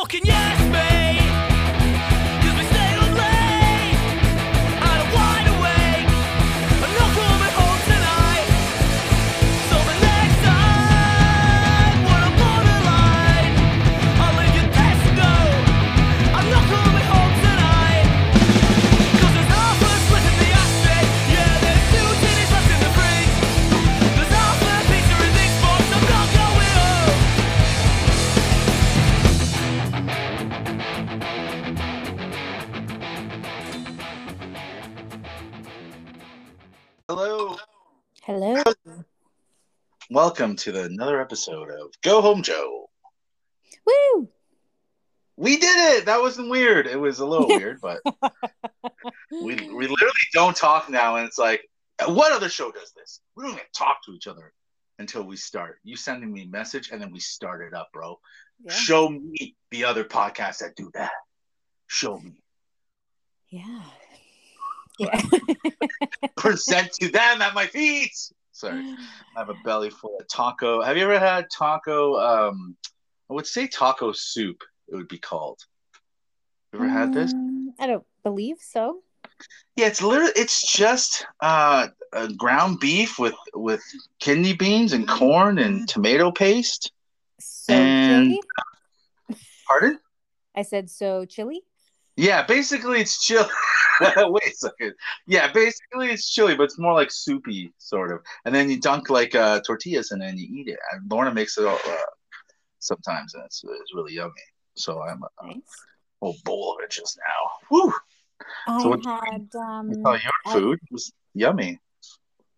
fucking yes, mate. Cause we stay up late, and I'm wide awake. I'm not coming home tonight. So the next time, when I'm on a line, I'll leave you best know. I'm not coming home tonight. Cause there's half a slip in the ashtray. Yeah, there's 2 tinnies left in the fridge. There's half a pizza in this box. I'm not going home. Hello. Hello. Welcome to another episode of Go Home Joe. Woo! We did it! That wasn't weird. It was a little weird, but we literally don't talk now, and it's like, what other show does this? We don't even talk to each other until we start. You sending me a message, and then we start it up, bro. Yeah. Show me the other podcasts that do that. Show me. Yeah. Yeah. Present to them at my feet. Sorry, I have a belly full of taco. Have you ever had taco? I would say taco soup. It would be called. You ever had this? I don't believe so. Yeah, it's literally just ground beef with kidney beans and corn and tomato paste. So and chili? Pardon? I said so chili. Yeah, basically it's chili. Wait a second. Yeah, basically it's chili, but it's more like soupy sort of. And then you dunk like tortillas, and then you eat it. Lorna makes it all, sometimes, and it's really yummy. So I'm a whole bowl of it just now. Woo! So I had your food was yummy.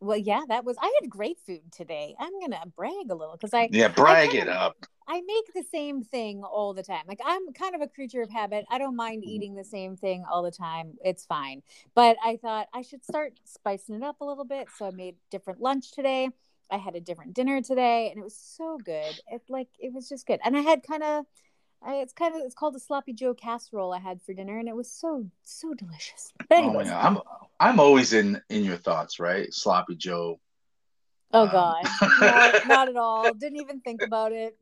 Well, yeah, that was. I had great food today. I'm gonna brag a little because brag it up. I make the same thing all the time. Like, I'm kind of a creature of habit. I don't mind eating the same thing all the time. It's fine. But I thought I should start spicing it up a little bit. So I made different lunch today. I had a different dinner today, and it was so good. It was just good. And I had it's called a sloppy Joe casserole I had for dinner, and it was so delicious. Anyways. Oh my God. I'm always in your thoughts, right? Sloppy Joe. Oh God. No, not at all. Didn't even think about it.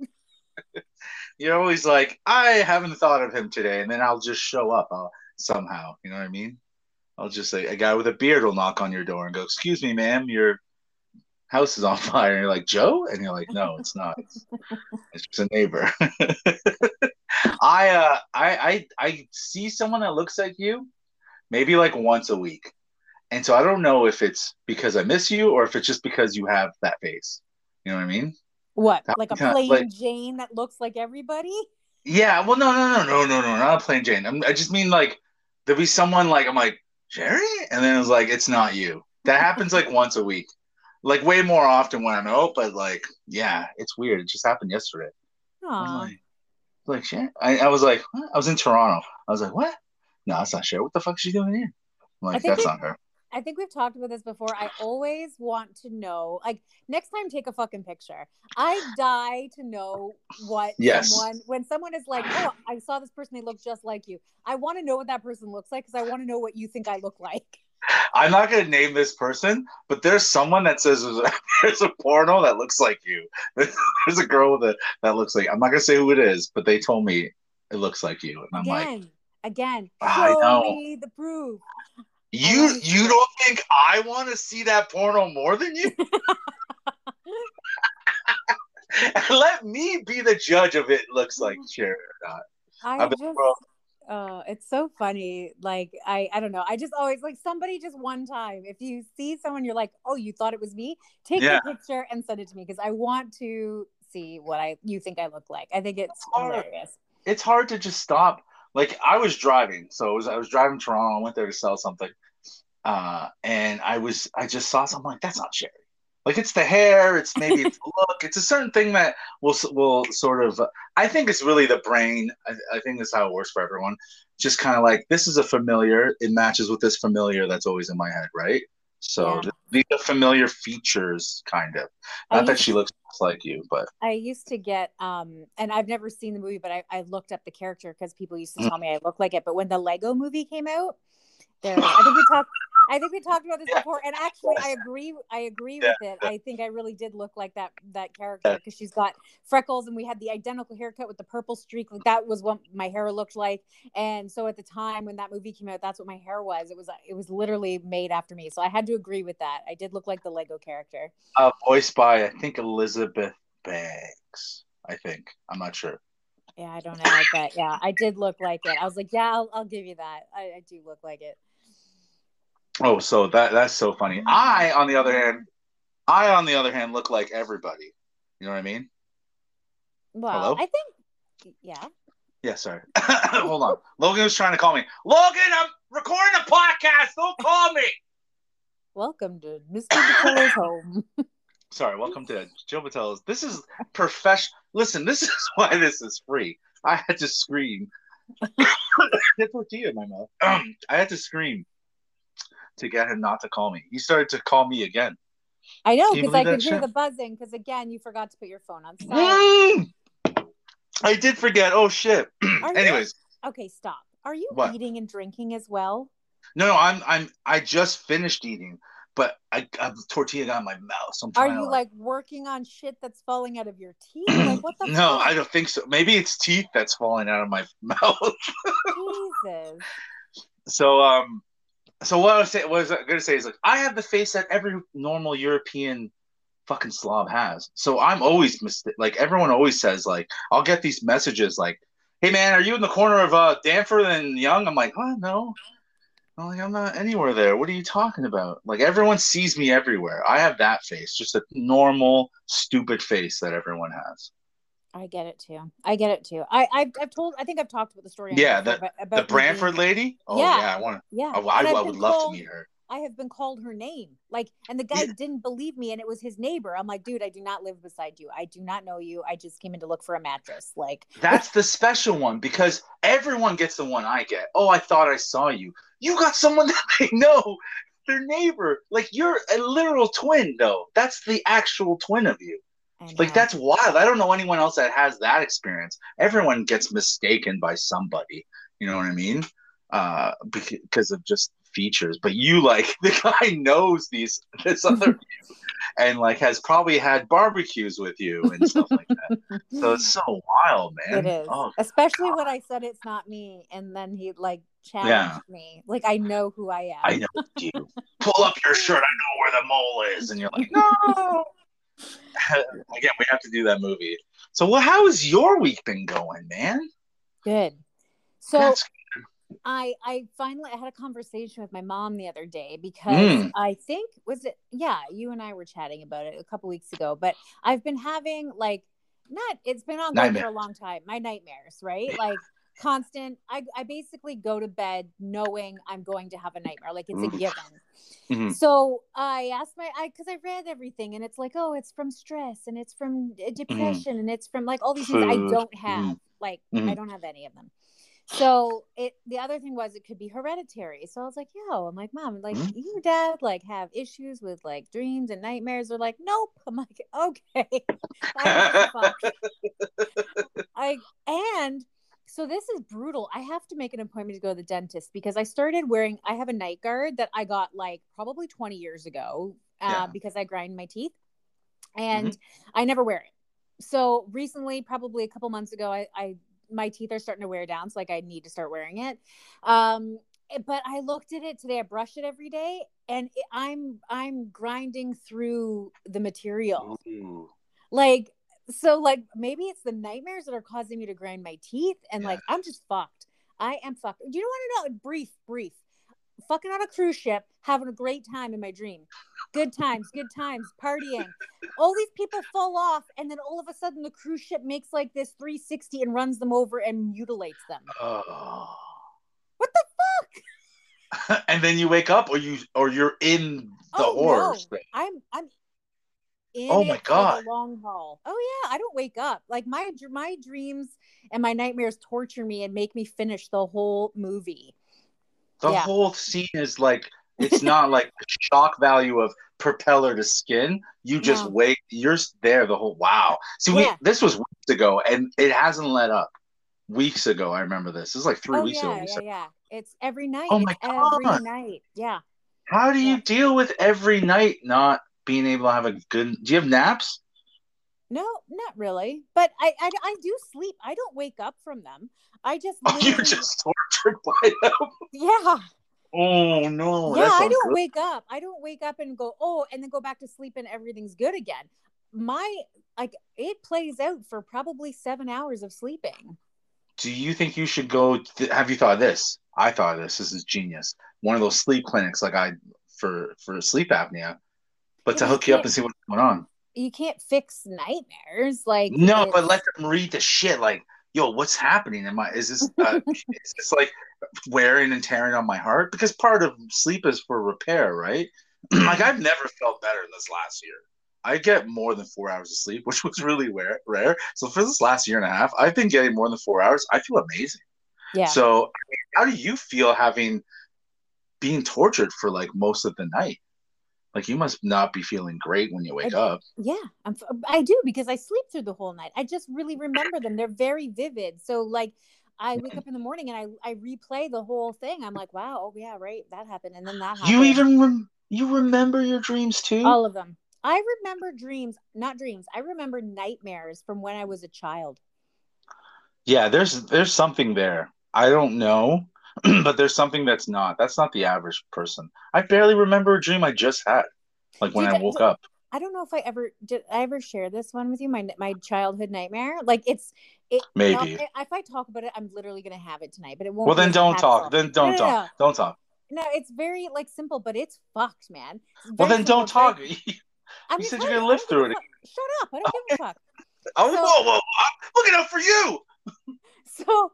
You're always like, I haven't thought of him today, and then I'll just show up somehow. You know what I mean? I'll just say, a guy with a beard will knock on your door and go, "Excuse me, ma'am, your house is on fire." And you're like, "Joe?" And you're like, "No, it's not. It's just a neighbor." I see someone that looks like you maybe like once a week, and so I don't know if it's because I miss you or if it's just because you have that face. You know what I mean? What, like a plain Jane that looks like everybody? Yeah, well, no, not a plain Jane. I just mean like there'll be someone like, I'm like, "Jerry?" And then it's like, it's not you. That happens like once a week. Like way more often when I'm out, but like, yeah, it's weird. It just happened yesterday. Aww. Like Sherry? I was like, what? I was in Toronto. I was like, what? No, that's not Sherry. What the fuck is she doing here? I'm like, that's not her. I think we've talked about this before. I always want to know, like, next time take a fucking picture. I die to know what when someone is like, "Oh, I saw this person, they look just like you." I want to know what that person looks like because I want to know what you think I look like. I'm not going to name this person, but there's someone that says there's a porno that looks like you. There's a girl that looks like you. I'm not going to say who it is, but they told me it looks like you. And I'm show me the proof. You don't think I want to see that porno more than you? Let me be the judge of it looks like Sherry or not. It's so funny. Like, I don't know. I just always, like, somebody just one time, if you see someone, you're like, "Oh, you thought it was me?" Take the picture and send it to me because I want to see what you think I look like. I think it's hilarious. It's hard to just stop. Like, I was driving, I was driving to Toronto. I went there to sell something, and I just saw something like, that's not Sherry. Like, it's the hair, it's maybe it's the look, it's a certain thing that will sort of. I think it's really the brain. I think that's how it works for everyone. Just kind of like, this is a familiar. It matches with this familiar that's always in my head, right? So these are familiar features, kind of. Not that she looks like you, but I used to get and I've never seen the movie, but I looked up the character because people used to tell me I look like it. But when the Lego movie came out, I think we talked I think we talked about this before, and actually, I agree with it. I think I really did look like that character because she's got freckles, and we had the identical haircut with the purple streak. Like that was what my hair looked like, and so at the time when that movie came out, that's what my hair was. It was literally made after me, so I had to agree with that. I did look like the Lego character. Voiced by I think Elizabeth Banks. I think I'm not sure. Yeah, I don't know, but yeah, I did look like it. I was like, yeah, I'll give you that. I do look like it. Oh, so that's so funny. I on the other hand look like everybody. You know what I mean? Well, hello? I think yeah, sorry. Hold on. Logan was trying to call me. Logan, I'm recording a podcast. Don't call me. Welcome to Mr. Vitello's home. Sorry, welcome to Joe Vitello's. This is professional. Listen, this is why this is free. I had to scream. The tortilla in my mouth. I had to scream to get him not to call me. He started to call me again. I know, because I could hear the buzzing, because again, you forgot to put your phone on. Sorry. I did forget. Oh, shit. Anyways. Okay, stop. Are you eating and drinking as well? No, I just finished eating, but I the tortilla got in my mouth. So are you like working on shit that's falling out of your teeth? Like, what the no, fuck? I don't think so. Maybe it's teeth that's falling out of my mouth. Jesus. So what I was gonna say is, like, I have the face that every normal European fucking slob has. So I'm always like everyone always says, like, I'll get these messages like, "Hey man, are you in the corner of Danforth and Young?" I'm like, "Oh no, I'm like I'm not anywhere there. What are you talking about?" Like everyone sees me everywhere. I have that face, just a normal stupid face that everyone has. I get it too. I think I've talked about the story. Yeah, about the Brantford lady. Oh yeah, I would love to meet her. I have been called her name, like, and the guy didn't believe me, and it was his neighbor. I'm like, dude, I do not live beside you. I do not know you. I just came in to look for a mattress. Like that's the special one because everyone gets the one I get. Oh, I thought I saw you. You got someone that I know, their neighbor. Like you're a literal twin, though. That's the actual twin of you. Like that's wild. I don't know anyone else that has that experience. Everyone gets mistaken by somebody. You know what I mean? Because of just features. But you, like, the guy knows this other you, and like has probably had barbecues with you and stuff like that. So it's so wild, man. It is, especially when I said it's not me, and then he like challenged me. Like I know who I am. I know you. Pull up your shirt. I know where the mole is, and you're like, no. Again, we have to do that movie. So, how has your week been going, man? Good. So, I finally had a conversation with my mom the other day because I think you and I were chatting about it a couple weeks ago. But I've been having it's been ongoing for a long time. My nightmares, right? Like constant. I basically go to bed knowing I'm going to have a nightmare. Like it's a given. Mm-hmm. So I asked because I read everything, and it's like, oh, it's from stress, and it's from depression, and it's from like all these things I don't have. Like I don't have any of them. So the other thing was it could be hereditary. So I was like, I'm like, Mom, like your dad like have issues with like dreams and nightmares. They're like, nope. I'm like, okay. So this is brutal. I have to make an appointment to go to the dentist because I have a night guard that I got like probably 20 years ago because I grind my teeth and I never wear it. So recently, probably a couple months ago, my teeth are starting to wear down. So like I need to start wearing it. But I looked at it today. I brush it every day and I'm grinding through the material. Ooh. So maybe it's the nightmares that are causing me to grind my teeth. And I'm just fucked. I am fucked. You don't want to know. Brief. Fucking on a cruise ship, having a great time in my dream. Good times, partying. All these people fall off. And then all of a sudden the cruise ship makes like this 360 and runs them over and mutilates them. Oh. What the fuck? And then you wake up or you're in the horror. No. I'm in my God! The long haul. Oh yeah, I don't wake up. Like my dreams and my nightmares torture me and make me finish the whole movie. The whole scene is like it's not like the shock value of propeller to skin. You just wake. You're there the whole. Wow. See, this was weeks ago, and it hasn't let up. Weeks ago, I remember this. It was like 3 weeks ago. It's every night. Oh my God. Every night. Yeah. How do you deal with every night not being able to have a good... Do you have naps? No, not really. But I do sleep. I don't wake up from them. I just... Oh, you're just tortured by them? Yeah. Oh, no. Yeah, I don't wake up. I don't wake up and go, oh, and then go back to sleep and everything's good again. It plays out for probably 7 hours of sleeping. Do you think you should go... have you thought of this? I thought of this. This is genius. One of those sleep clinics for sleep apnea, but to hook you up and see what's going on. You can't fix nightmares, like no, but let them read the shit. Like, yo, what's happening? Is this like wearing and tearing on my heart? Because part of sleep is for repair, right? Like, I've never felt better in this last year. I get more than 4 hours of sleep, which was really rare. So for this last year and a half, I've been getting more than 4 hours. I feel amazing. Yeah. So I mean, how do you feel being tortured for like most of the night? Like, you must not be feeling great when you wake up. Yeah, I do, because I sleep through the whole night. I just really remember them. They're very vivid. So, like, I wake up in the morning and I replay the whole thing. I'm like, wow, oh, yeah, right, that happened. And then that happened. You you remember your dreams, too? All of them. I remember I remember nightmares from when I was a child. Yeah, there's something there. I don't know. But there's something that's not the average person. I barely remember a dream I just had, like when I woke up. I don't know if I ever share this one with you, my childhood nightmare. Like, maybe if I talk about it, I'm literally going to have it tonight, but it won't. Well, then don't talk. Then don't talk. Don't talk. No, it's very like simple, but it's fucked, man. Well, then don't talk. You said you're going to live through it. Shut up. I don't give a fuck. Oh, whoa. I'm looking out for you. So...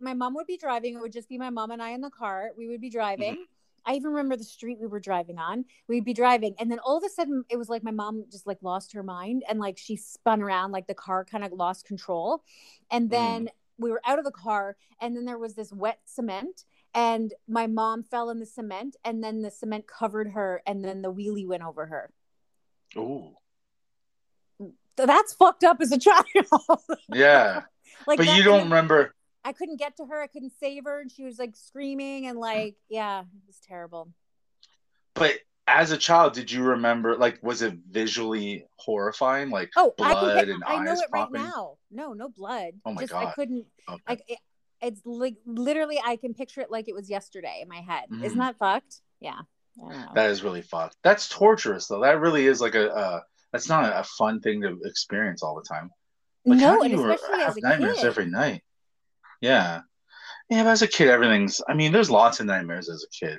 my mom would be driving. It would just be my mom and I in the car. We would be driving. Mm-hmm. I even remember the street we were driving on. We'd be driving. And then all of a sudden, it was like my mom just like lost her mind. And like she spun around, like the car kind of lost control. And then we were out of the car. And then there was this wet cement. And my mom fell in the cement. And then the cement covered her. And then the wheelie went over her. Oh. So that's fucked up as a child. Yeah. Like, but you don't remember. I couldn't get to her. I couldn't save her. And she was like screaming and like, yeah, it was terrible. But as a child, did you remember, like, was it visually horrifying? Like, blood and eyes popping? I know it right now. No blood. Oh my God. I couldn't. Okay. It's like, literally, I can picture it like it was yesterday in my head. Mm-hmm. Isn't that fucked? Yeah. I don't know. That is really fucked. That's torturous, though. That really is like that's not a fun thing to experience all the time. Like, no, and especially as a nightmares kid. Every night. Yeah. Yeah, but as a kid, there's lots of nightmares as a kid.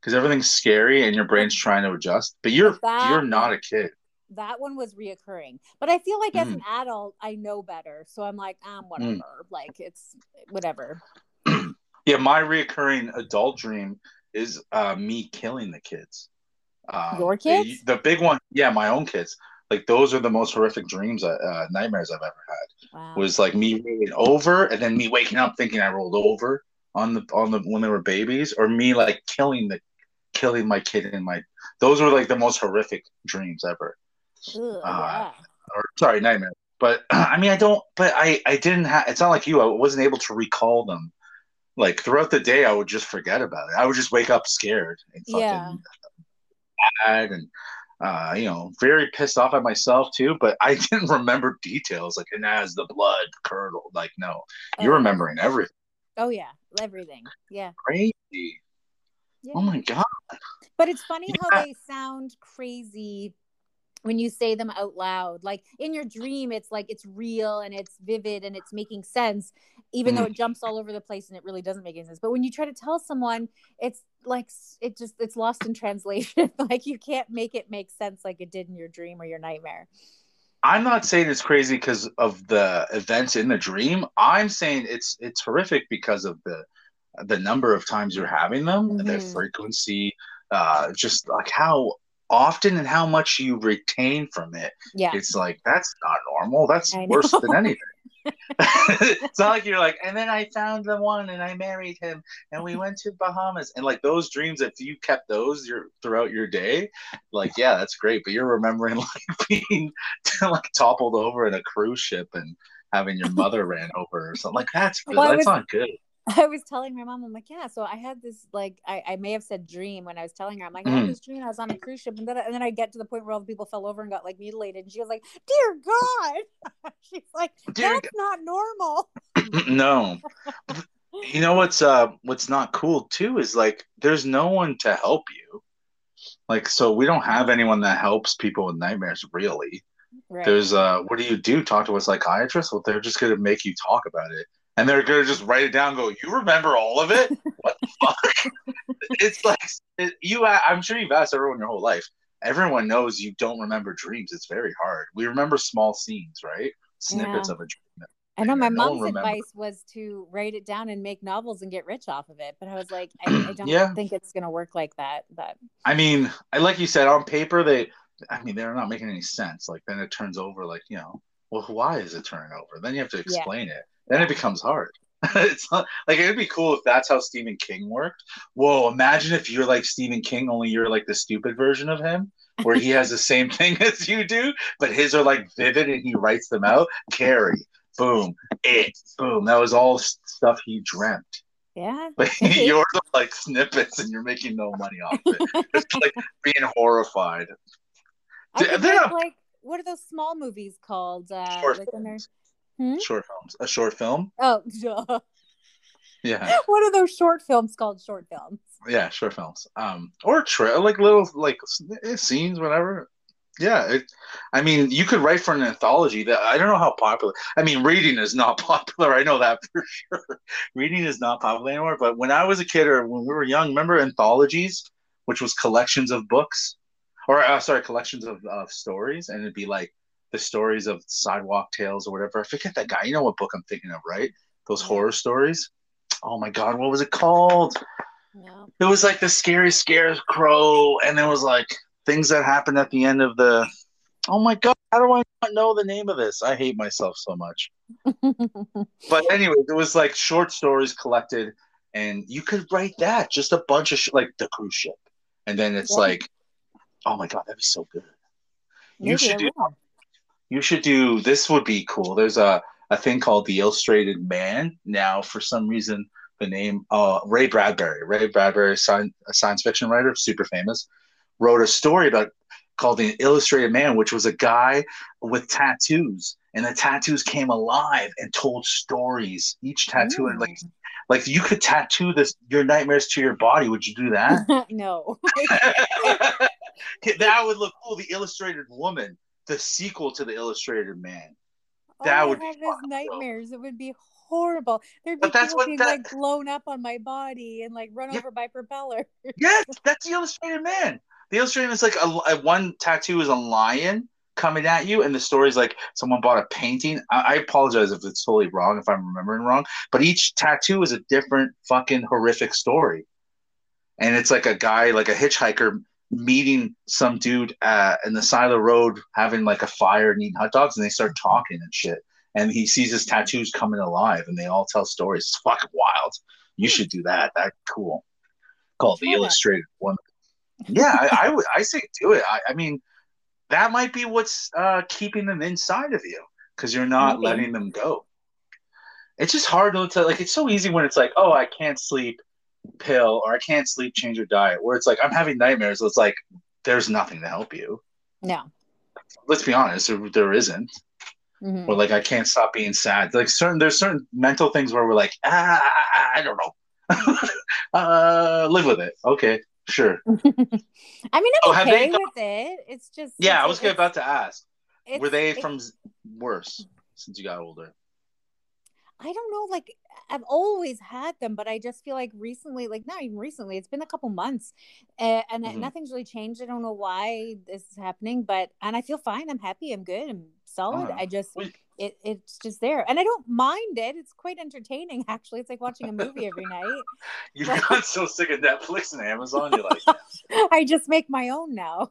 Because everything's scary and your brain's trying to adjust. But you're not a kid. That one was reoccurring. But I feel like as an adult, I know better. So I'm like, whatever. Like, it's whatever. Yeah, my reoccurring adult dream is me killing the kids. Your kids? The big one. Yeah, my own kids. Like, those are the most horrific nightmares I've ever had. Wow. Was like me rolling over and then me waking up thinking I rolled over on the when they were babies, or me like killing my kid in my. Those were like the most horrific dreams ever. Ooh, yeah. Sorry, nightmares. But I didn't have. It's not like you. I wasn't able to recall them. Like, throughout the day, I would just forget about it. I would just wake up scared and fucking mad and. Very pissed off at myself too, but I didn't remember details. Like, and as the blood curdled, like, no, you're remembering everything. Oh yeah, everything. Yeah, crazy. Yeah. Oh my God. But it's funny how they sound crazy when you say them out loud. Like, in your dream, it's like it's real and it's vivid and it's making sense, even though it jumps all over the place and it really doesn't make any sense. But when you try to tell someone, it's like it's lost in translation. Like, you can't make it make sense like it did in your dream or your nightmare. I'm not saying it's crazy because of the events in the dream. I'm saying it's horrific because of the number of times you're having them, the frequency, just like how often and how much you retain from it. Yeah, it's like, that's not normal. That's worse than anything. It's not like you're like, and then I found the one and I married him and we went to Bahamas, and like, those dreams, if you kept those throughout your day, like, yeah, that's great, but you're remembering like being like toppled over in a cruise ship and having your mother ran over or something. Like, that's not good. I was telling my mom, I'm like, yeah, so I had this, like, I may have said dream when I was telling her. I'm like, I had this dream. I was on a cruise ship. And then I get to the point where all the people fell over and got, like, mutilated. And she was like, dear God. She's like, that's not normal. No. You know what's not cool, too, is, like, there's no one to help you. Like, so we don't have anyone that helps people with nightmares, really. Right. There's, what do you do? Talk to a psychiatrist? Well, they're just going to make you talk about it. And they're going to just write it down and go, you remember all of it? What the fuck? It's like, I'm sure you've asked everyone your whole life. Everyone knows you don't remember dreams. It's very hard. We remember small scenes, right? Snippets of a dream. I know my mom's advice was to write it down and make novels and get rich off of it. But I was like, I don't think it's going to work like that. But I mean, like you said, on paper, they're not making any sense. Like, then it turns over, like, you know, well, why is it turning over? Then you have to explain it. Then it becomes hard. It's not, like, it'd be cool if that's how Stephen King worked. Whoa, imagine if you're like Stephen King, only you're like the stupid version of him, where he has the same thing as you do, but his are like vivid and he writes them out. Carrie, boom, it, boom. That was all stuff he dreamt. Yeah. Like, you're the, like, snippets and you're making no money off it. It's like being horrified. Like, what are those small movies called? Short films. A short film? Oh, yeah. What are those short films called? Short films. Yeah, short films. Or like little like scenes, whatever. Yeah, I mean, you could write for an anthology. That I don't know how popular. I mean, reading is not popular. I know that for sure. Reading is not popular anymore. But when I was a kid, or when we were young, remember anthologies, which was collections of books, or collections of stories, and it'd be like. The stories of Sidewalk Tales or whatever. I forget that guy. You know what book I'm thinking of, right? Those horror stories. Oh, my God. What was it called? No. It was like the scary scarecrow. And it was like things that happened at the end of the... Oh, my God. How do I not know the name of this? I hate myself so much. But anyway, it was like short stories collected. And you could write that. Just a bunch of... like the cruise ship. And then it's like... Oh, my God. That'd be so good. Maybe You should do, this would be cool. There's a thing called The Illustrated Man. Now, for some reason, the name, Ray Bradbury. Ray Bradbury, a science fiction writer, super famous, wrote a story called The Illustrated Man, which was a guy with tattoos. And the tattoos came alive and told stories. Each tattoo, and like you could tattoo your nightmares to your body. Would you do that? No. That would look cool. The Illustrated Woman. The sequel to The Illustrated Man. That would be those nightmares. It would be horrible. There'd be people being like blown up on my body and like run over by propeller. Yes, that's The Illustrated Man. The Illustrated Man is like one tattoo is a lion coming at you, and the story is like someone bought a painting. I apologize if it's totally wrong, if I'm remembering wrong, but each tattoo is a different fucking horrific story. And it's like a guy, like a hitchhiker, meeting some dude in the side of the road having like a fire and eating hot dogs, and they start talking and shit, and he sees his tattoos coming alive, and they all tell stories. It's fucking wild. You should do that. That's cool. Called The Illustrated Woman. Yeah, I say do it. I mean, that might be what's keeping them inside of you, because you're not letting them go. It's just hard to like, it's so easy when it's like, oh, I can't sleep, pill, or I can't sleep, change your diet, where it's like, I'm having nightmares. So it's like, there's nothing to help you. No. Let's be honest, there isn't. Mm-hmm. Or like, I can't stop being sad. Like there's certain mental things where we're like, I don't know. Live with it. Okay, sure. I mean, I'm okay with it. It's just... Yeah, I was about to ask. Were they from worse since you got older? I don't know, like, I've always had them, but I just feel like recently, like, not even recently, it's been a couple months, and nothing's really changed. I don't know why this is happening, and I feel fine. I'm happy. I'm good. I'm solid. I just, it's just there. And I don't mind it. It's quite entertaining, actually. It's like watching a movie every night. You've got so sick of Netflix and Amazon, you're like... I just make my own now.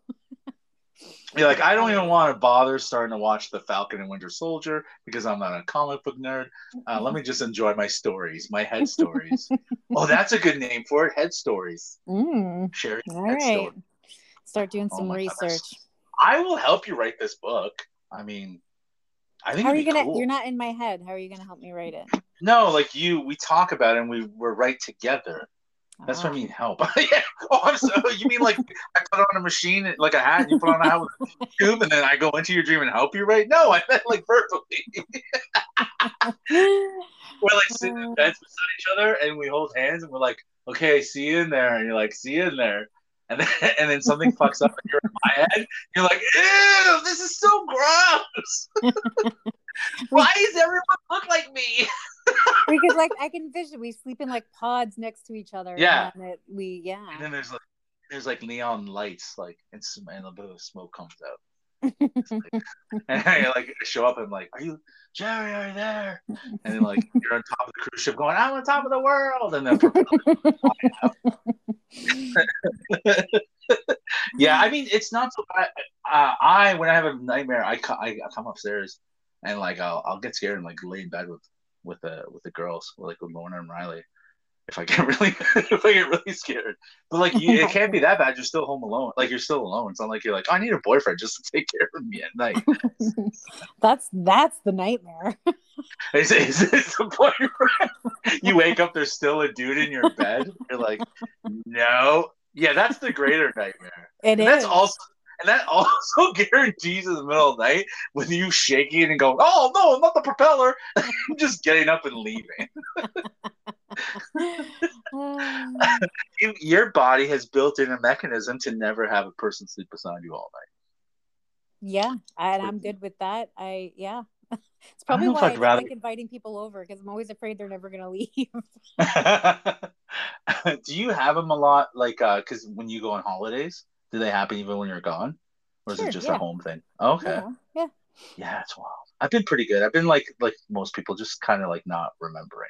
You're like, I don't even want to bother starting to watch The Falcon and Winter Soldier because I'm not a comic book nerd. Let me just enjoy my stories, my head stories. Oh, that's a good name for it, head stories. Sherry, all head right. Story. Start doing some research. I will help you write this book. I mean, I think how are you gonna? Cool. You're not in my head. How are you gonna help me write it? No, like you, we talk about it and we're right together. That's what I mean, help. Yeah. Oh, I'm so, you mean like I put on a machine, like a hat, and you put on a hat with a tube, and then I go into your dream and help you, right? No, I meant like verbally. We're like sitting in beds beside each other, and we hold hands, and we're like, okay, see you in there. And you're like, see you in there. And then something fucks up and you're in my head. You're like, ew, this is so gross. Why does everyone look like me? Because like I can envision we sleep in like pods next to each other. Yeah. And And then there's like neon lights, like and a bit of smoke comes out. Like, and I like show up and I'm like, are you Jerry, are you there? And then like you're on top of the cruise ship going, I'm on top of the world, and then yeah, I mean it's not so bad. I when I have a nightmare, I come upstairs and like I'll get scared and like lay in bed with the girls, like with Lorna and Riley. If I get really scared, but like it can't be that bad. You're still home alone. Like you're still alone. It's not like you're like, oh, I need a boyfriend just to take care of me at night. that's the nightmare. It's the boyfriend. You wake up, there's still a dude in your bed. You're like, no, yeah, that's the greater nightmare. That also guarantees in the middle of the night with you shaking and going, oh no, not the propeller. I'm just getting up and leaving. Your body has built in a mechanism to never have a person sleep beside you all night. Yeah, and I'm good with that. It's probably why I don't like inviting people over because I'm always afraid they're never going to leave. Do you have them a lot? Like, because when you go on holidays, do they happen even when you're gone, or is it just a home thing? Okay. Yeah, it's wild. I've been pretty good. I've been like most people, just kind of like not remembering.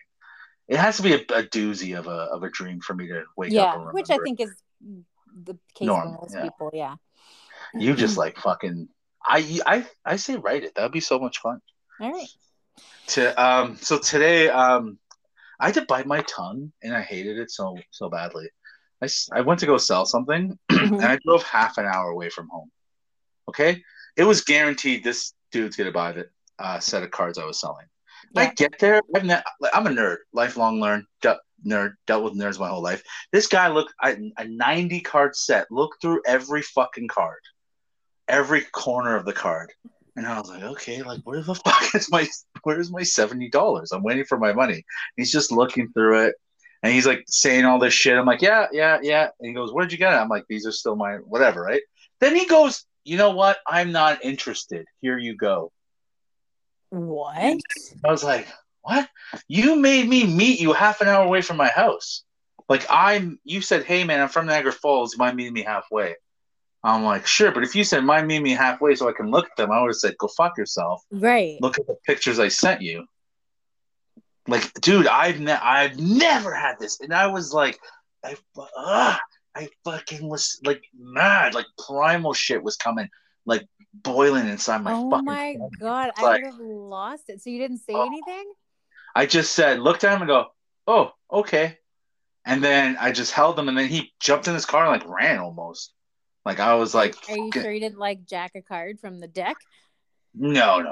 It has to be a doozy of a dream for me to wake up and remember. Which I think is the case for most people. Yeah. You just like fucking. I say write it. That would be so much fun. All right. So today I had to bite my tongue and I hated it so badly. I went to go sell something and I drove half an hour away from home. Okay, it was guaranteed this dude's gonna buy the set of cards I was selling. Yeah. I get there. I'm a nerd, lifelong nerd, dealt with nerds my whole life. This guy looked at a 90 card set, looked through every fucking card, every corner of the card, and I was like, okay, like where the fuck is my $70? I'm waiting for my money. And he's just looking through it, and he's like saying all this shit. I'm like, yeah, and he goes, where'd you get it? I'm like, these are still mine, whatever, right? Then he goes, you know what? I'm not interested. Here you go. What? I was like, what? You made me meet you half an hour away from my house. Like you said, hey man, I'm from Niagara Falls, mind meeting me halfway? I'm like, sure, but if you said mind meeting me halfway so I can look at them, I would have said, go fuck yourself. Right. Look at the pictures I sent you. Like, dude, I've never had this. And I was like, I fucking was like mad, like primal shit was coming, like boiling inside my fucking. Oh my god! I would have lost it. So you didn't say anything? I just looked at him and go, "Oh, okay," and then I just held him, and then he jumped in his car and like ran almost. Like I was like, "Are you sure you didn't like jack a card from the deck?" No.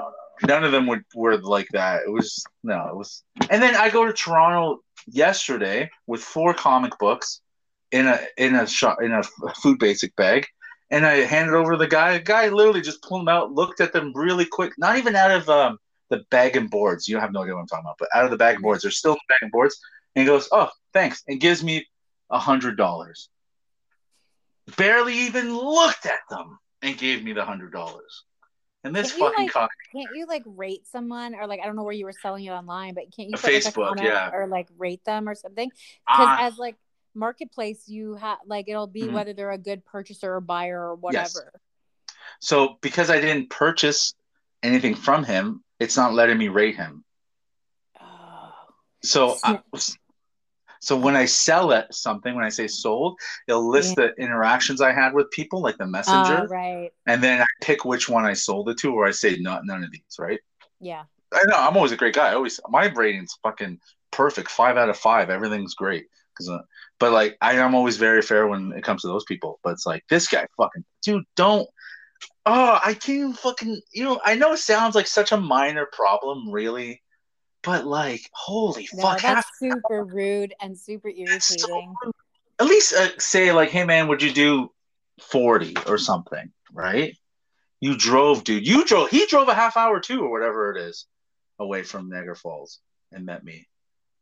None of them were like that. It was. And then I go to Toronto yesterday with 4 comic books in a shop, in a food basic bag. And I handed over the guy. The guy literally just pulled them out, looked at them really quick, not even out of the bag and boards. You have no idea what I'm talking about, but out of the bag and boards. They're still in the bag and boards. And he goes, oh, thanks. And gives me $100. Barely even looked at them and gave me the $100. And this fucking cock. Can't you like rate someone or like, I don't know where you were selling it online, but can't you put Facebook, like, or like rate them or something? Because as like, marketplace you have like it'll be whether they're a good purchaser or buyer or whatever. Yes. So because I didn't purchase anything from him, it's not letting me rate him. So when I sell it something, when I say sold, it'll list the interactions I had with people, like the messenger, right? And then I pick which one I sold it to, or I say none of these, right? Yeah, I know. I'm always a great guy. My rating's fucking perfect, 5 out of 5. Everything's great. But like I'm always very fair when it comes to those people. But it's like this guy, fucking dude, don't. Oh, I can't even fucking. You know, I know it sounds like such a minor problem, really, But like, holy fuck! That's super rude and super irritating. So, at least say like, "Hey man, would you do 40 or something?" Right? You drove, dude. You drove. He drove a half hour too, or whatever it is, away from Niagara Falls and met me.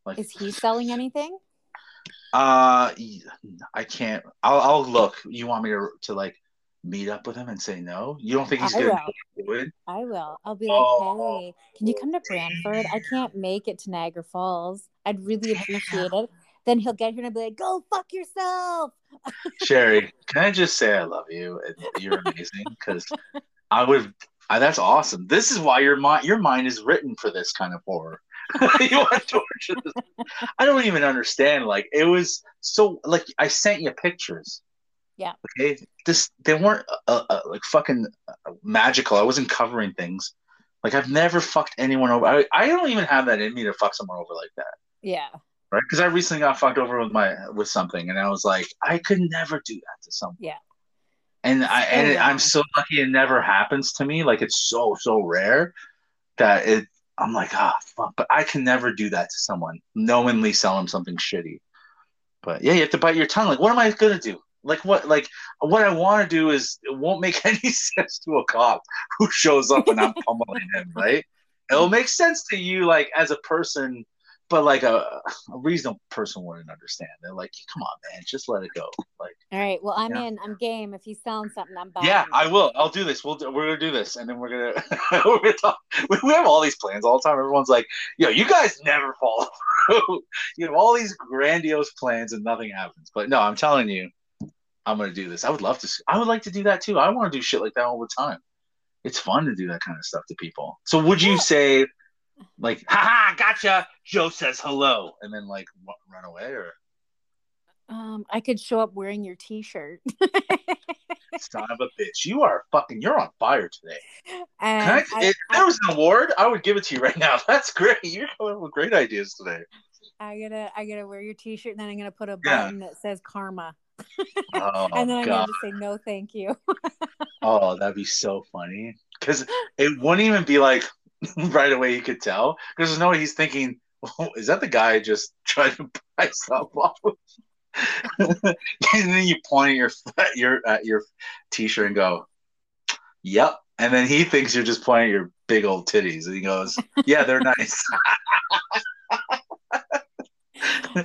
Like, is he selling anything? I can't. I'll look. You want me to like meet up with him and say no? You don't think he's gonna do it? I will. I'll be like, hey, can you come to Brantford? I can't make it to Niagara Falls. I'd really appreciate it. Then he'll get here and I'll be like, go fuck yourself. Sherry, can I just say I love you? You're amazing. Because that's awesome. This is why your mind is written for this kind of horror. You want torture? I don't even understand. Like, it was so, like, I sent you pictures. Yeah. Okay. They weren't like fucking magical. I wasn't covering things. Like, I've never fucked anyone over. I don't even have that in me to fuck someone over like that. Yeah. Right? Because I recently got fucked over with something, and I was like, I could never do that to someone. Yeah. And I'm so lucky it never happens to me. Like, it's so rare that I'm like, fuck. But I can never do that to someone. Knowingly sell them something shitty. But yeah, you have to bite your tongue. Like, what am I gonna do? Like what I want to do is, it won't make any sense to a cop who shows up and I'm pummeling him, right? It'll make sense to you, like, as a person, but like a reasonable person wouldn't understand. They're like, come on, man, just let it go. Like, all right, well, I'm game. If he's selling something, I'm buying. Yeah, I will. I'll do this. We're gonna do this, and then we're gonna talk. We have all these plans all the time. Everyone's like, yo, you guys never follow through. You have all these grandiose plans and nothing happens. But no, I'm telling you. I'm gonna do this. I would love to. I would like to do that too. I want to do shit like that all the time. It's fun to do that kind of stuff to people. So would you say, like, haha, gotcha? Joe says hello, and then like run away, or? I could show up wearing your T-shirt. Son of a bitch! You are fucking. You're on fire today. If there was an award, I would give it to you right now. That's great. You're coming up with great ideas today. I gotta wear your T-shirt, and then I'm gonna put a button that says karma. Oh, and then I'm going to say no thank you. Oh, that'd be so funny, because it wouldn't even be like right away. You could tell, because there's no way he's thinking, oh, is that the guy just trying to buy stuff off of? And then you point at your T-shirt and go, yep. And then he thinks you're just pointing at your big old titties, and he goes, yeah, they're nice.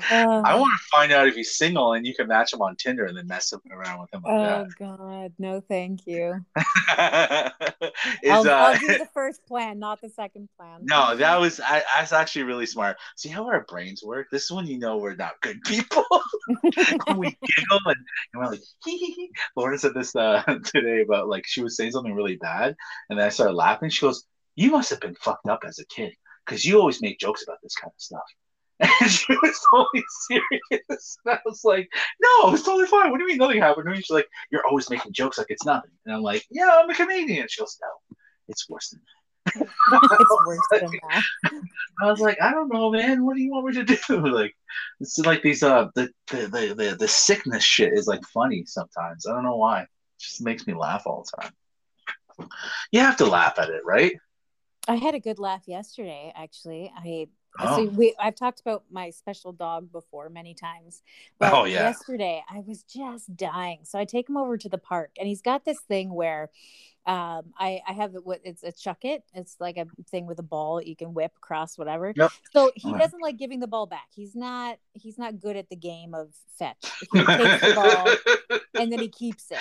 I want to find out if he's single and you can match him on Tinder and then mess up around with him like that. Oh God, no thank you. I'll do the first plan, not the second plan. No, that's actually really smart. See how our brains work? This is when you know we're not good people. When we giggle and we're like, hee hee hee. Lorna said this today about, like, she was saying something really bad, and then I started laughing. She goes, you must have been fucked up as a kid, because you always make jokes about this kind of stuff. And she was totally serious. And I was like, no, it was totally fine. What do you mean nothing happened to me? She's like, you're always making jokes like it's nothing. And I'm like, yeah, I'm a comedian. She goes, no, it's worse than that. It's worse than that. I was like, I don't know, man. What do you want me to do? Like, it's like these the sickness shit is like funny sometimes. I don't know why. It just makes me laugh all the time. You have to laugh at it, right? I had a good laugh yesterday, actually. I've talked about my special dog before many times. But yesterday I was just dying. So I take him over to the park, and he's got this thing where I have it's a Chuckit. It's like a thing with a ball you can whip, cross, whatever. Yep. So he doesn't like giving the ball back. He's not good at the game of fetch. He takes the ball and then he keeps it.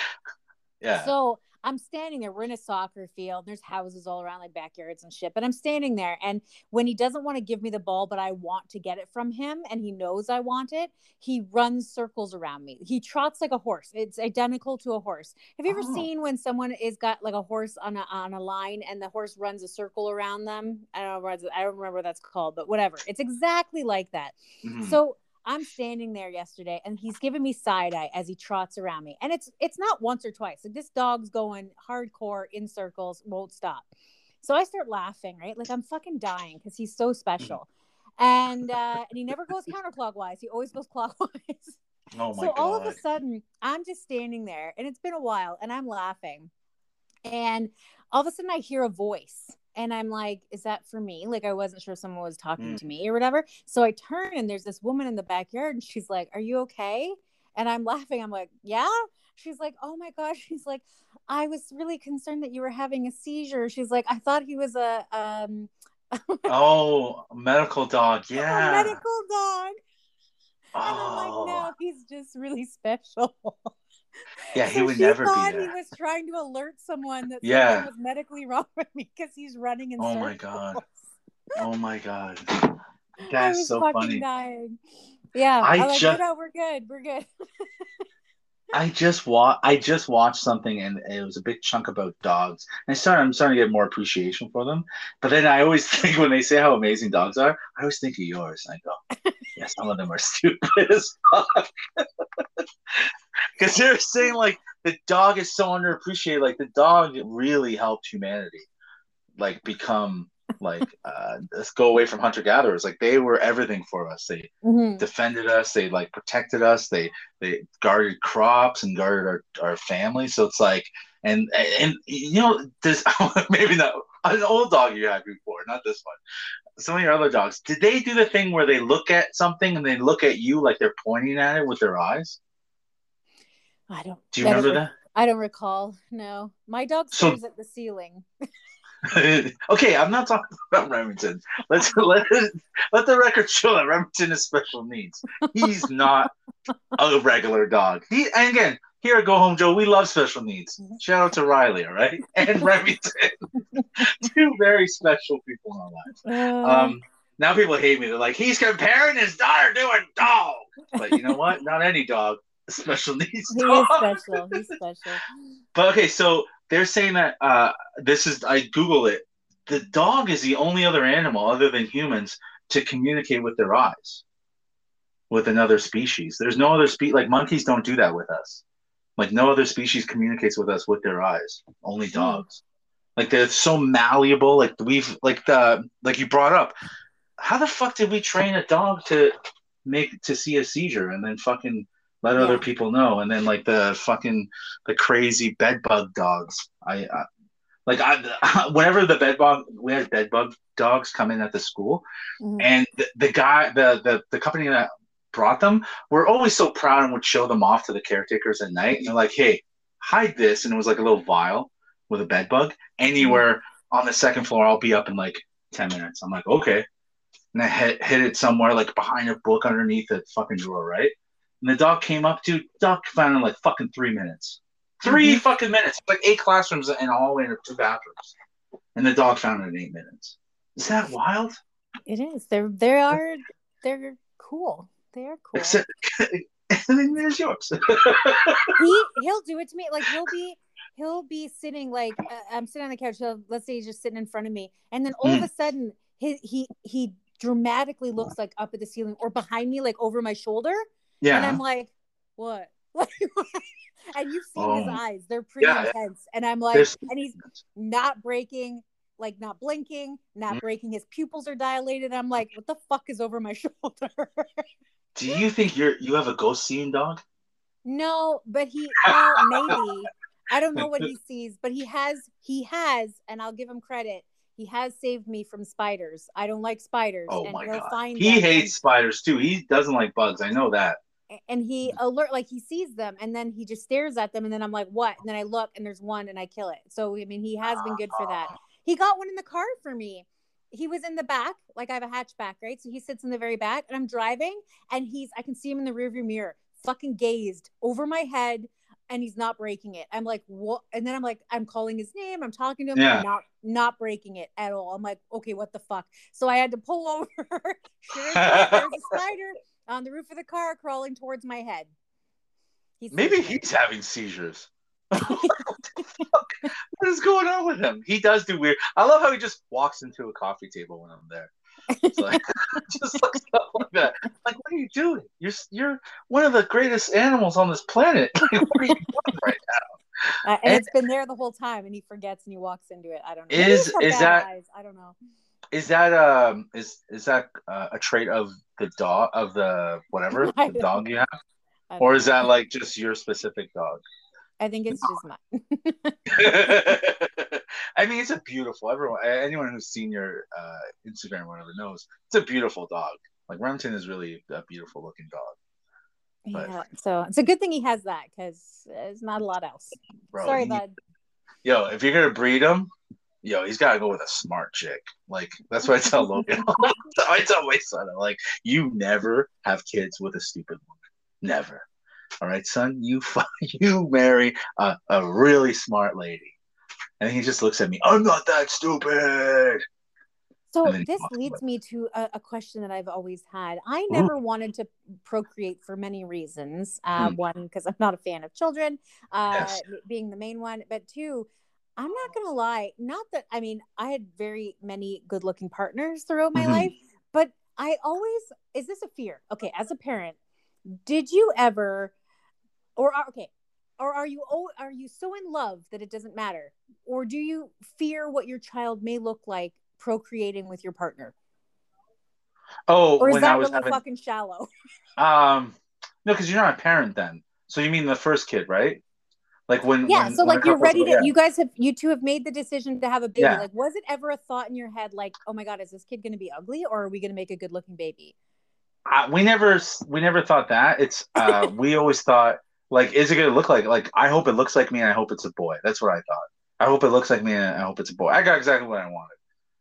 Yeah. So I'm standing there. We're in a soccer field. There's houses all around, like backyards and shit. But I'm standing there, and when he doesn't want to give me the ball, but I want to get it from him, and he knows I want it, he runs circles around me. He trots like a horse. It's identical to a horse. Have you ever seen when someone is got like a horse on a line, and the horse runs a circle around them? I don't remember what that's called, but whatever. It's exactly like that. Mm-hmm. So I'm standing there yesterday, and he's giving me side eye as he trots around me. And it's not once or twice. Like, this dog's going hardcore in circles, won't stop. So I start laughing, right? Like, I'm fucking dying because he's so special. And he never goes counterclockwise. He always goes clockwise. Oh my God. So all of a sudden, I'm just standing there, and it's been a while, and I'm laughing. And all of a sudden, I hear a voice. And I'm like, is that for me? Like, I wasn't sure someone was talking to me or whatever. So I turn and there's this woman in the backyard and she's like, are you okay? And I'm laughing. I'm like, yeah. She's like, oh my gosh. She's like, I was really concerned that you were having a seizure. She's like, I thought he was a, oh, a medical dog. Yeah. A medical dog. Oh. And I'm like, no, he's just really special. Yeah, he so would never be there. He was trying to alert someone that something was medically wrong with me because he's running in circles. Oh my god! Oh my god! That's so funny. Dying. Yeah, I like, just no, we're good. We're good. I just watched something, and it was a big chunk about dogs. And I'm starting to get more appreciation for them. But then I always think when they say how amazing dogs are, I always think of yours. And I go, yeah, some of them are stupid as fuck. Because they're saying, like, the dog is so underappreciated. Like, the dog really helped humanity, like, become, like, let's go away from hunter-gatherers. Like, they were everything for us. They defended us. They, like, protected us. They guarded crops and guarded our family. So it's like, and you know, there's maybe not an old dog you had before, not this one. Some of your other dogs, did they do the thing where they look at something and they look at you like they're pointing at it with their eyys? I don't. Do you remember that? I don't recall. No, my dog stares at the ceiling. Okay, I'm not talking about Remington. Let the record show that Remington has special needs. He's not a regular dog. And again, here at Go Home Joe, we love special needs. Shout out to Riley, all right, and Remington, two very special people in our lives. Now people hate me. They're like, he's comparing his daughter to a dog. But you know what? Not any dog. Special needs dog. He's special. But okay, so they're saying that this is, I Google it, the dog is the only other animal other than humans to communicate with their eyes with another species. There's no other species, like monkeys don't do that with us. Like no other species communicates with us with their eyes, only dogs. Like they're so malleable. Like we've, like you brought up, how the fuck did we train a dog to see a seizure and then fucking let other people know? And then like the fucking the crazy bedbug dogs. Whenever the bedbug, we had bedbug dogs come in at the school, and the guy, the company that brought them were always so proud and would show them off to the caretakers at night. And they're like, hey, hide this. And it was like a little vial with a bedbug anywhere on the second floor. I'll be up in like 10 minutes. I'm like, okay. And I hid it somewhere like behind a book underneath the fucking drawer, right? And the dog came up, dude. Dog found in like fucking 3 minutes. Fucking minutes. Like 8 classrooms and a hallway and 2 bathrooms. And the dog found it in 8 minutes. Is that wild? It is. They're cool. They are cool. Except, and then there's yours. He'll do it to me. Like he'll be sitting like I'm sitting on the couch. So let's say he's just sitting in front of me, and then all of a sudden he dramatically looks like up at the ceiling or behind me, like over my shoulder. Yeah. And I'm like, what? And you've seen his eyes. They're pretty intense. And I'm like, and he's not breaking, like not blinking, not breaking. His pupils are dilated. I'm like, what the fuck is over my shoulder? Do you think you have a ghost seeing dog? No, but maybe. I don't know what he sees, but he has, and I'll give him credit. He has saved me from spiders. I don't like spiders. Oh and my he'll God. Find he them. Hates spiders too. He doesn't like bugs. I know that. And he alert, like he sees them and then he just stares at them. And then I'm like, what? And then I look and there's one and I kill it. So, I mean, he has been good for that. He got one in the car for me. He was in the back. Like I have a hatchback, right? So he sits in the very back and I'm driving and I can see him in the rearview mirror, fucking gazed over my head. And he's not breaking it. I'm like, what? And then I'm like, I'm calling his name. I'm talking to him. Yeah. Not breaking it at all. I'm like, okay, what the fuck? So I had to pull over. Sure, there's a spider on the roof of the car crawling towards my head. Maybe he's having seizures. What is going on with him? He does do weird. I love how he just walks into a coffee table when I'm there. It's like, just like stuff like that. Like, what are you doing? You're one of the greatest animals on this planet. Like, what are you doing right now? And it's been there the whole time, and he forgets, and he walks into it. I don't know. Is that? Eyes. I don't know. Is that a trait of the dog of the whatever the dog you have, or is that like just your specific dog? I think it's just mine. I mean, it's a beautiful, anyone who's seen your Instagram or whatever knows, it's a beautiful dog. Like, Remington is really a beautiful looking dog. But, yeah, so it's a good thing he has that, because there's not a lot else. Bro, sorry, bud. Yo, if you're going to breed him, yo, he's got to go with a smart chick. Like, that's what I tell Logan. I tell my son, I'm like, you never have kids with a stupid woman. Never. All right, son, you marry a really smart lady. And he just looks at me, I'm not that stupid. So this leads me to a question that I've always had. I never wanted to procreate for many reasons. One, because I'm not a fan of children, being the main one. But two, I'm not going to lie. Not that, I mean, I had very many good looking partners throughout my life, but I always, is this a fear? Okay. As a parent, did you ever, or are you so in love that it doesn't matter? Or do you fear what your child may look like procreating with your partner? Oh, or is that really fucking shallow? No, because you're not a parent then. So you mean the first kid, right? Like when so like you're ready to, you two have made the decision to have a baby. Yeah. Like, was it ever a thought in your head like, oh my god, is this kid going to be ugly, or are we going to make a good looking baby? We never thought that. It's we always thought like, is it going to look like I hope it looks like me and I hope it's a boy. That's what I thought. I hope it looks like me and I hope it's a boy. I got exactly what I wanted.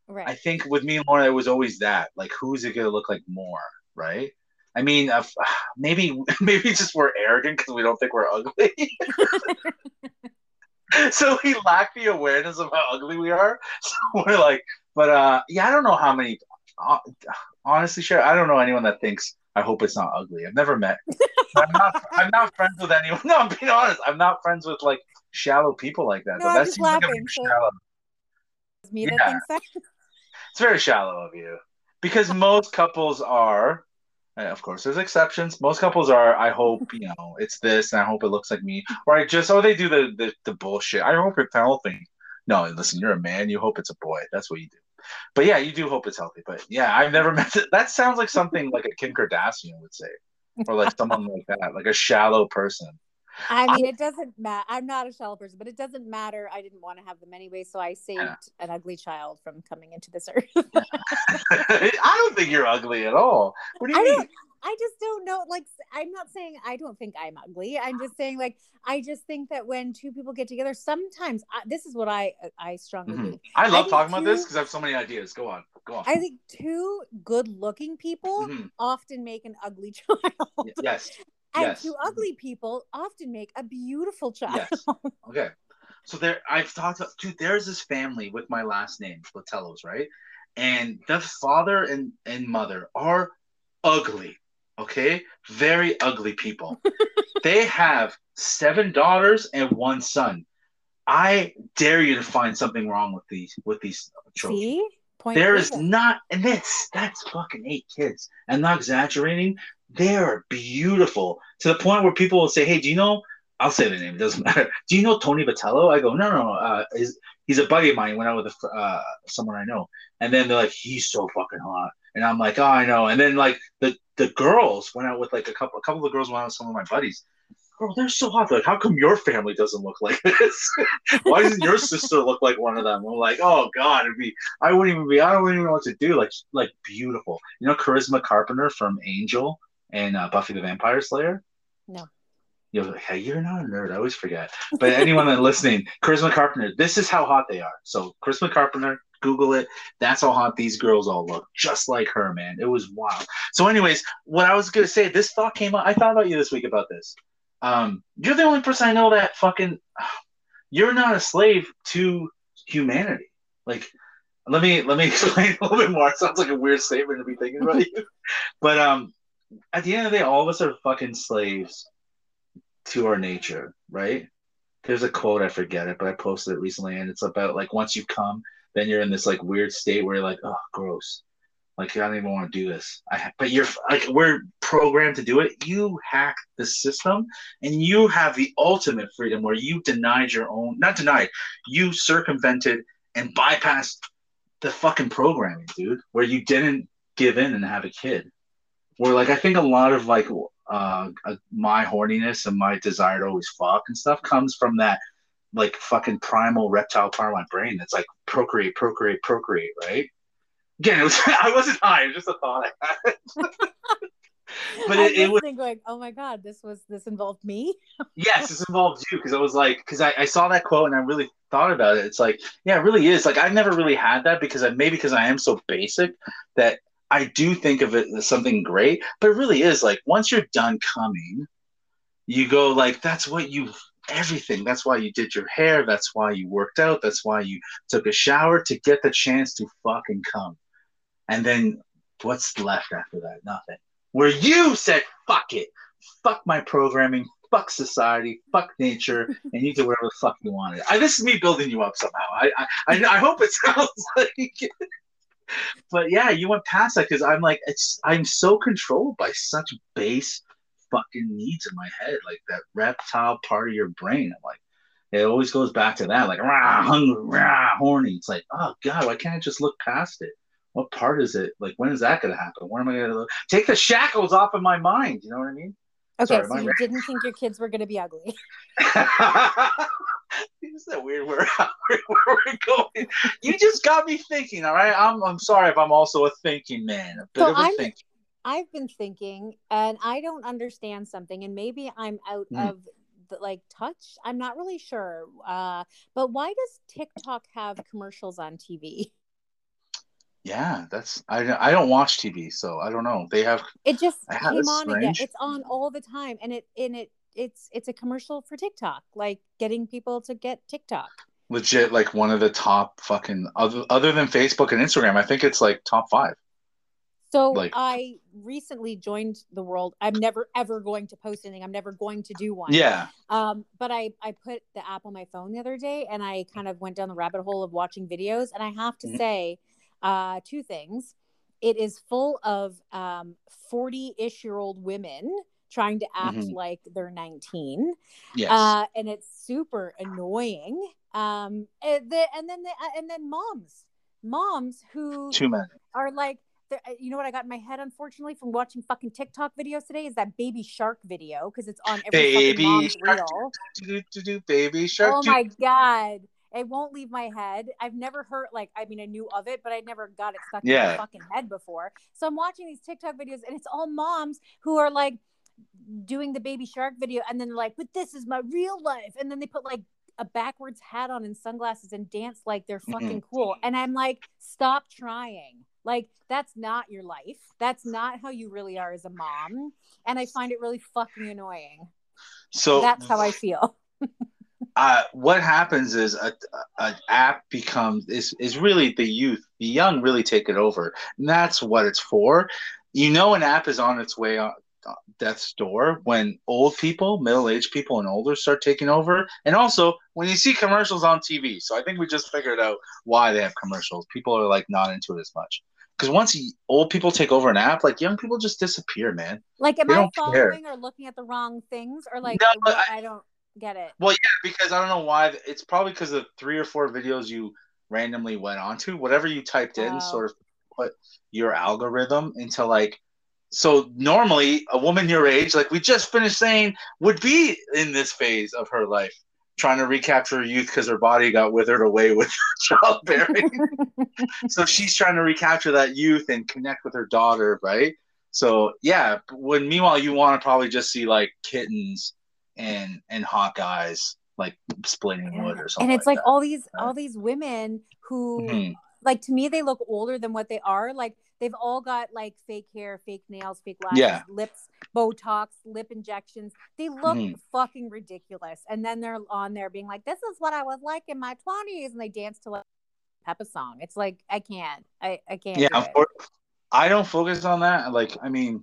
Right. I think with me and Lorna, it was always that. Like, who's it going to look like more, right? I mean, maybe just we're arrogant because we don't think we're ugly. So we lack the awareness of how ugly we are. So we're like, but yeah, I don't know how many. Honestly, Sherry, I don't know anyone that thinks, I hope it's not ugly. I've never met. I'm not friends with anyone. No, I'm being honest. I'm not friends with, like, shallow people like that. No, I'm just laughing. It's very shallow of you, because most couples are, and of course there's exceptions, most couples are, I hope, you know, it's this and I hope it looks like me, or I just, oh, they do the bullshit, I hope it's healthy. No, listen, you're a man, you hope it's a boy, that's what you do. But yeah, you do hope it's healthy. But yeah, I've never met that sounds like something like a Kim Kardashian would say, or like someone like that, like a shallow person. I mean, it doesn't matter. I'm not a shallow person, but it doesn't matter. I didn't want to have them anyway, so I saved an ugly child from coming into this earth. I don't think you're ugly at all. What do you mean? I just don't know. Like, I'm not saying I don't think I'm ugly. I'm just saying, like, I just think that when two people get together, sometimes this is what I strongly believe. I love talking about this because I have so many ideas. Go on. I think two good-looking people often make an ugly child. Yes. And two ugly people often make a beautiful child. Yes. Okay. So I've talked about, dude, there's this family with my last name, Flotello's, right? And the father and mother are ugly, okay? Very ugly people. They have 7 daughters and 1 son. I dare you to find something wrong with these children. See? There is not, and that's fucking 8 kids. I'm not exaggerating. They are beautiful to the point where people will say, "Hey, do you know?" I'll say the name; it doesn't matter. Do you know Tony Vitello? I go, "No. He's a buddy of mine. He went out with someone I know." And then they're like, "He's so fucking hot," and I'm like, "Oh, I know." And then like the girls went out with like a couple of the girls went out with some of my buddies. Girl, they're so hot. They're like, how come your family doesn't look like this? Why doesn't your sister look like one of them? I'm like, oh god, I don't even know what to do. Like beautiful. You know, Charisma Carpenter from Angel and Buffy the Vampire Slayer. No. You're like, hey, you're not a nerd. I always forget. But anyone that's listening, Charisma Carpenter. This is how hot they are. So Charisma Carpenter. Google it. That's how hot these girls all look. Just like her, man. It was wild. So, anyways, what I was gonna say. This thought came up. I thought about you this week about this. You're the only person I know that fucking you're not a slave to humanity. Like, let me explain a little bit more. It sounds like a weird statement to be thinking about you. But at the end of the day, all of us are fucking slaves to our nature, right? There's a quote, I forget it, but I posted it recently, and it's about like once you come, then you're in this like weird state where you're like, oh, gross. Like, I don't even want to do this. But you're like, we're programmed to do it. You hack the system, and you have the ultimate freedom where you denied your own, not denied, you circumvented and bypassed the fucking programming, dude, where you didn't give in and have a kid. Where like, I think a lot of like my horniness and my desire to always fuck and stuff comes from that like fucking primal reptile part of my brain that's like procreate, right? Again, I wasn't high. It was just a thought I had. But I was thinking, oh my God, this involved me. Yes, this involved you, because it was like, because I saw that quote and I really thought about it. It's like, yeah, it really is. Like, I've never really had that, because maybe because I am so basic that I do think of it as something great, but it really is like, once you're done coming, you go like, everything. That's why you did your hair. That's why you worked out. That's why you took a shower, to get the chance to fucking come. And then what's left after that? Nothing. Where you said, fuck it. Fuck my programming. Fuck society. Fuck nature. And you do whatever the fuck you wanted. This is me building you up somehow. I hope it sounds like it. But yeah, you went past that, because I'm like, I'm so controlled by such base fucking needs in my head, like that reptile part of your brain. I'm like, it always goes back to that, like, rah, hungry, rah, horny. It's like, oh God, why can't I just look past it? What part is it? Like, when is that going to happen? Where am I going to look? Take the shackles off of my mind. You know what I mean? Okay, sorry, so you didn't think your kids were going to be ugly. It's that weird where we're going. You just got me thinking, all right? I'm sorry if I'm also a thinking man, a bit of a thinking. I've been thinking, and I don't understand something, and maybe I'm out of the, like, touch. I'm not really sure. But why does TikTok have commercials on TV? Yeah, I don't watch TV, so I don't know. They have it just came on again. It's on all the time, and it's a commercial for TikTok, like getting people to get TikTok. Legit, like one of the top fucking other than Facebook and Instagram. I think it's like top 5. So like, I recently joined the world. I'm never, ever going to post anything. I'm never going to do one. Yeah. But I put the app on my phone the other day, and I kind of went down the rabbit hole of watching videos. And I have to say two things. It is full of 40-ish-year-old women trying to act like they're 19. Yes. And it's super annoying. And then moms who are like, you know what I got in my head, unfortunately, from watching fucking TikTok videos today is that Baby Shark video, because it's on every fucking mom's reel. Baby Shark. Oh my God. It won't leave my head. I've never heard, like, I mean, I knew of it, but I never got it stuck in my fucking head before. So I'm watching these TikTok videos, and it's all moms who are, like, doing the Baby Shark video, and then like, but this is my real life. And then they put, like, a backwards hat on and sunglasses and dance like they're fucking cool. And I'm like, stop trying. Like, that's not your life. That's not how you really are as a mom. And I find it really fucking annoying. So that's how I feel. What happens is an app becomes, is really the youth, the young really take it over. And that's what it's for. You know, an app is on its way on death's door when old people, middle-aged people and older start taking over, and also when you see commercials on TV. So I think we just figured out why they have commercials. People are like not into it as much, because once old people take over an app, like young people just disappear, man. Like, am I following or looking at the wrong things, or like, no, I don't get it. Well, yeah, because I don't know why. It's probably because of 3 or 4 videos you randomly went onto. Whatever you typed in sort of put your algorithm into, like. So normally a woman your age, like we just finished saying, would be in this phase of her life, trying to recapture her youth because her body got withered away with childbearing. So she's trying to recapture that youth and connect with her daughter, right? So yeah, when meanwhile you want to probably just see like kittens and Hawkeyes like splitting wood or something. And it's like that. all these women who like, to me, they look older than what they are. Like, they've all got like fake hair, fake nails, fake lashes, lips, Botox, lip injections. They look fucking ridiculous. And then they're on there being like, this is what I was like in my 20s. And they dance to like a Peppa song. It's like, I can't. Yeah, I don't focus on that. Like, I mean,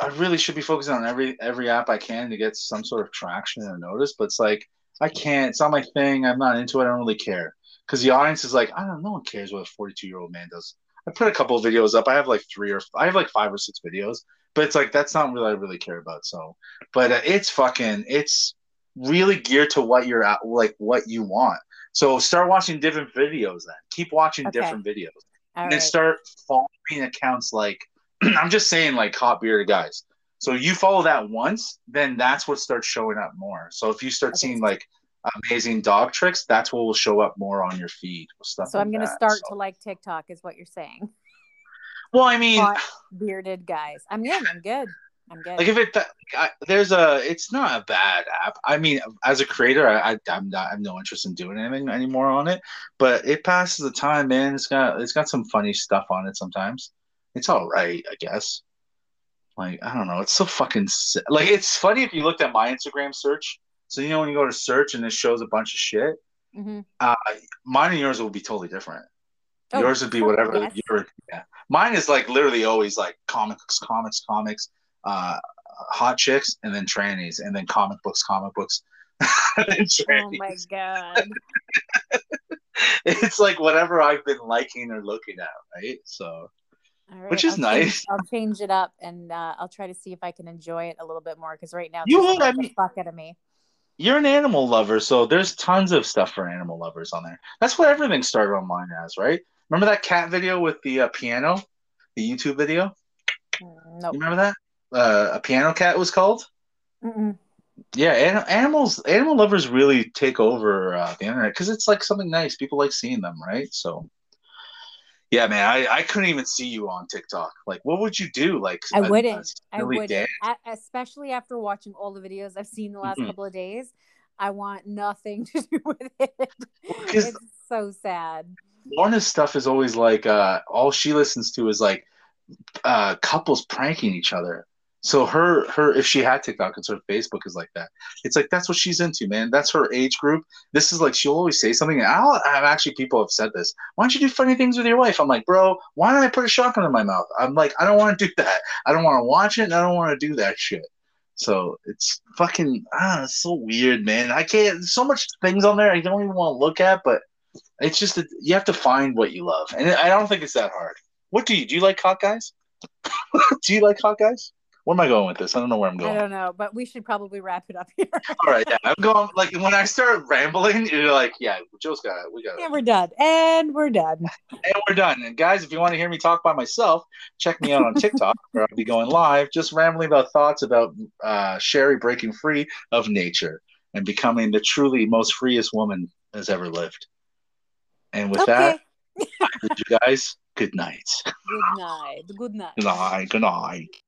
I really should be focusing on every app I can to get some sort of traction or notice. But it's like, I can't. It's not my thing. I'm not into it. I don't really care. Because the audience is like, I don't know. No one cares what a 42-year-old man does. I put a couple of videos up. I have like 5 or 6 videos, but it's like, that's not what I really care about. So, but it's really geared to what you're at, like what you want. So start watching different videos then. Keep watching different videos. All and then start following accounts like, I'm just saying, like hot bearded guys. So you follow that once, then that's what starts showing up more. So if you start seeing like amazing dog tricks, that's what will show up more on your feed. Stuff so like I'm going to start to like TikTok is what you're saying. Well, I mean, hot, bearded guys. I'm in. I'm good. I'm good. Like if it, it's not a bad app. I mean, as a creator, I have no interest in doing anything anymore on it. But it passes the time, man. It's got some funny stuff on it sometimes. It's all right, I guess. Like, I don't know. It's so fucking sick. Like, it's funny if you looked at my Instagram search. So, you know, when you go to search and it shows a bunch of shit, mm-hmm. Mine and yours will be totally different. Oh, yours would be whatever. Yes. Mine is like literally always like comics, hot chicks, and then trannies, and then comic books. And oh my God. It's like whatever I've been liking or looking at, right? So. All right, which is nice. I'll change it up, and I'll try to see if I can enjoy it a little bit more, because right now it's the fuck out of me. You're an animal lover, so there's tons of stuff for animal lovers on there. That's what everything started online as, right? Remember that cat video with the piano? The YouTube video? Nope. You remember that? A Piano Cat was called? Mm-mm. Yeah, animal lovers really take over the internet, because it's like something nice. People like seeing them, right? So... yeah, man, I couldn't even see you on TikTok. Like, what would you do? Like, I wouldn't. Especially after watching all the videos I've seen the last mm-hmm. couple of days. I want nothing to do with it. It's so sad. Lorna's stuff is always like, all she listens to is like couples pranking each other. So her, if she had TikTok, and sort of Facebook is like that. It's like, that's what she's into, man. That's her age group. This is like, she'll always say something. And people have said this. Why don't you do funny things with your wife? I'm like, bro, why don't I put a shotgun in my mouth? I'm like, I don't want to do that. I don't want to watch it. And I don't want to do that shit. So it's fucking, it's so weird, man. I can't, so much things on there I don't even want to look at, but it's just, you have to find what you love. And I don't think it's that hard. What do you like hot guys? Do you like hot guys? Where am I going with this? I don't know where I'm going. I don't know, but we should probably wrap it up here. All right, yeah, I'm going. Like when I start rambling, you're like, "Yeah, Joe's got it. We got it." Yeah, we're done. And guys, if you want to hear me talk by myself, check me out on TikTok, where I'll be going live, just rambling about thoughts about Sherry breaking free of nature and becoming the truly most freest woman has ever lived. And with that, I wish you guys good night. Good night. Good night. Good night. Good night.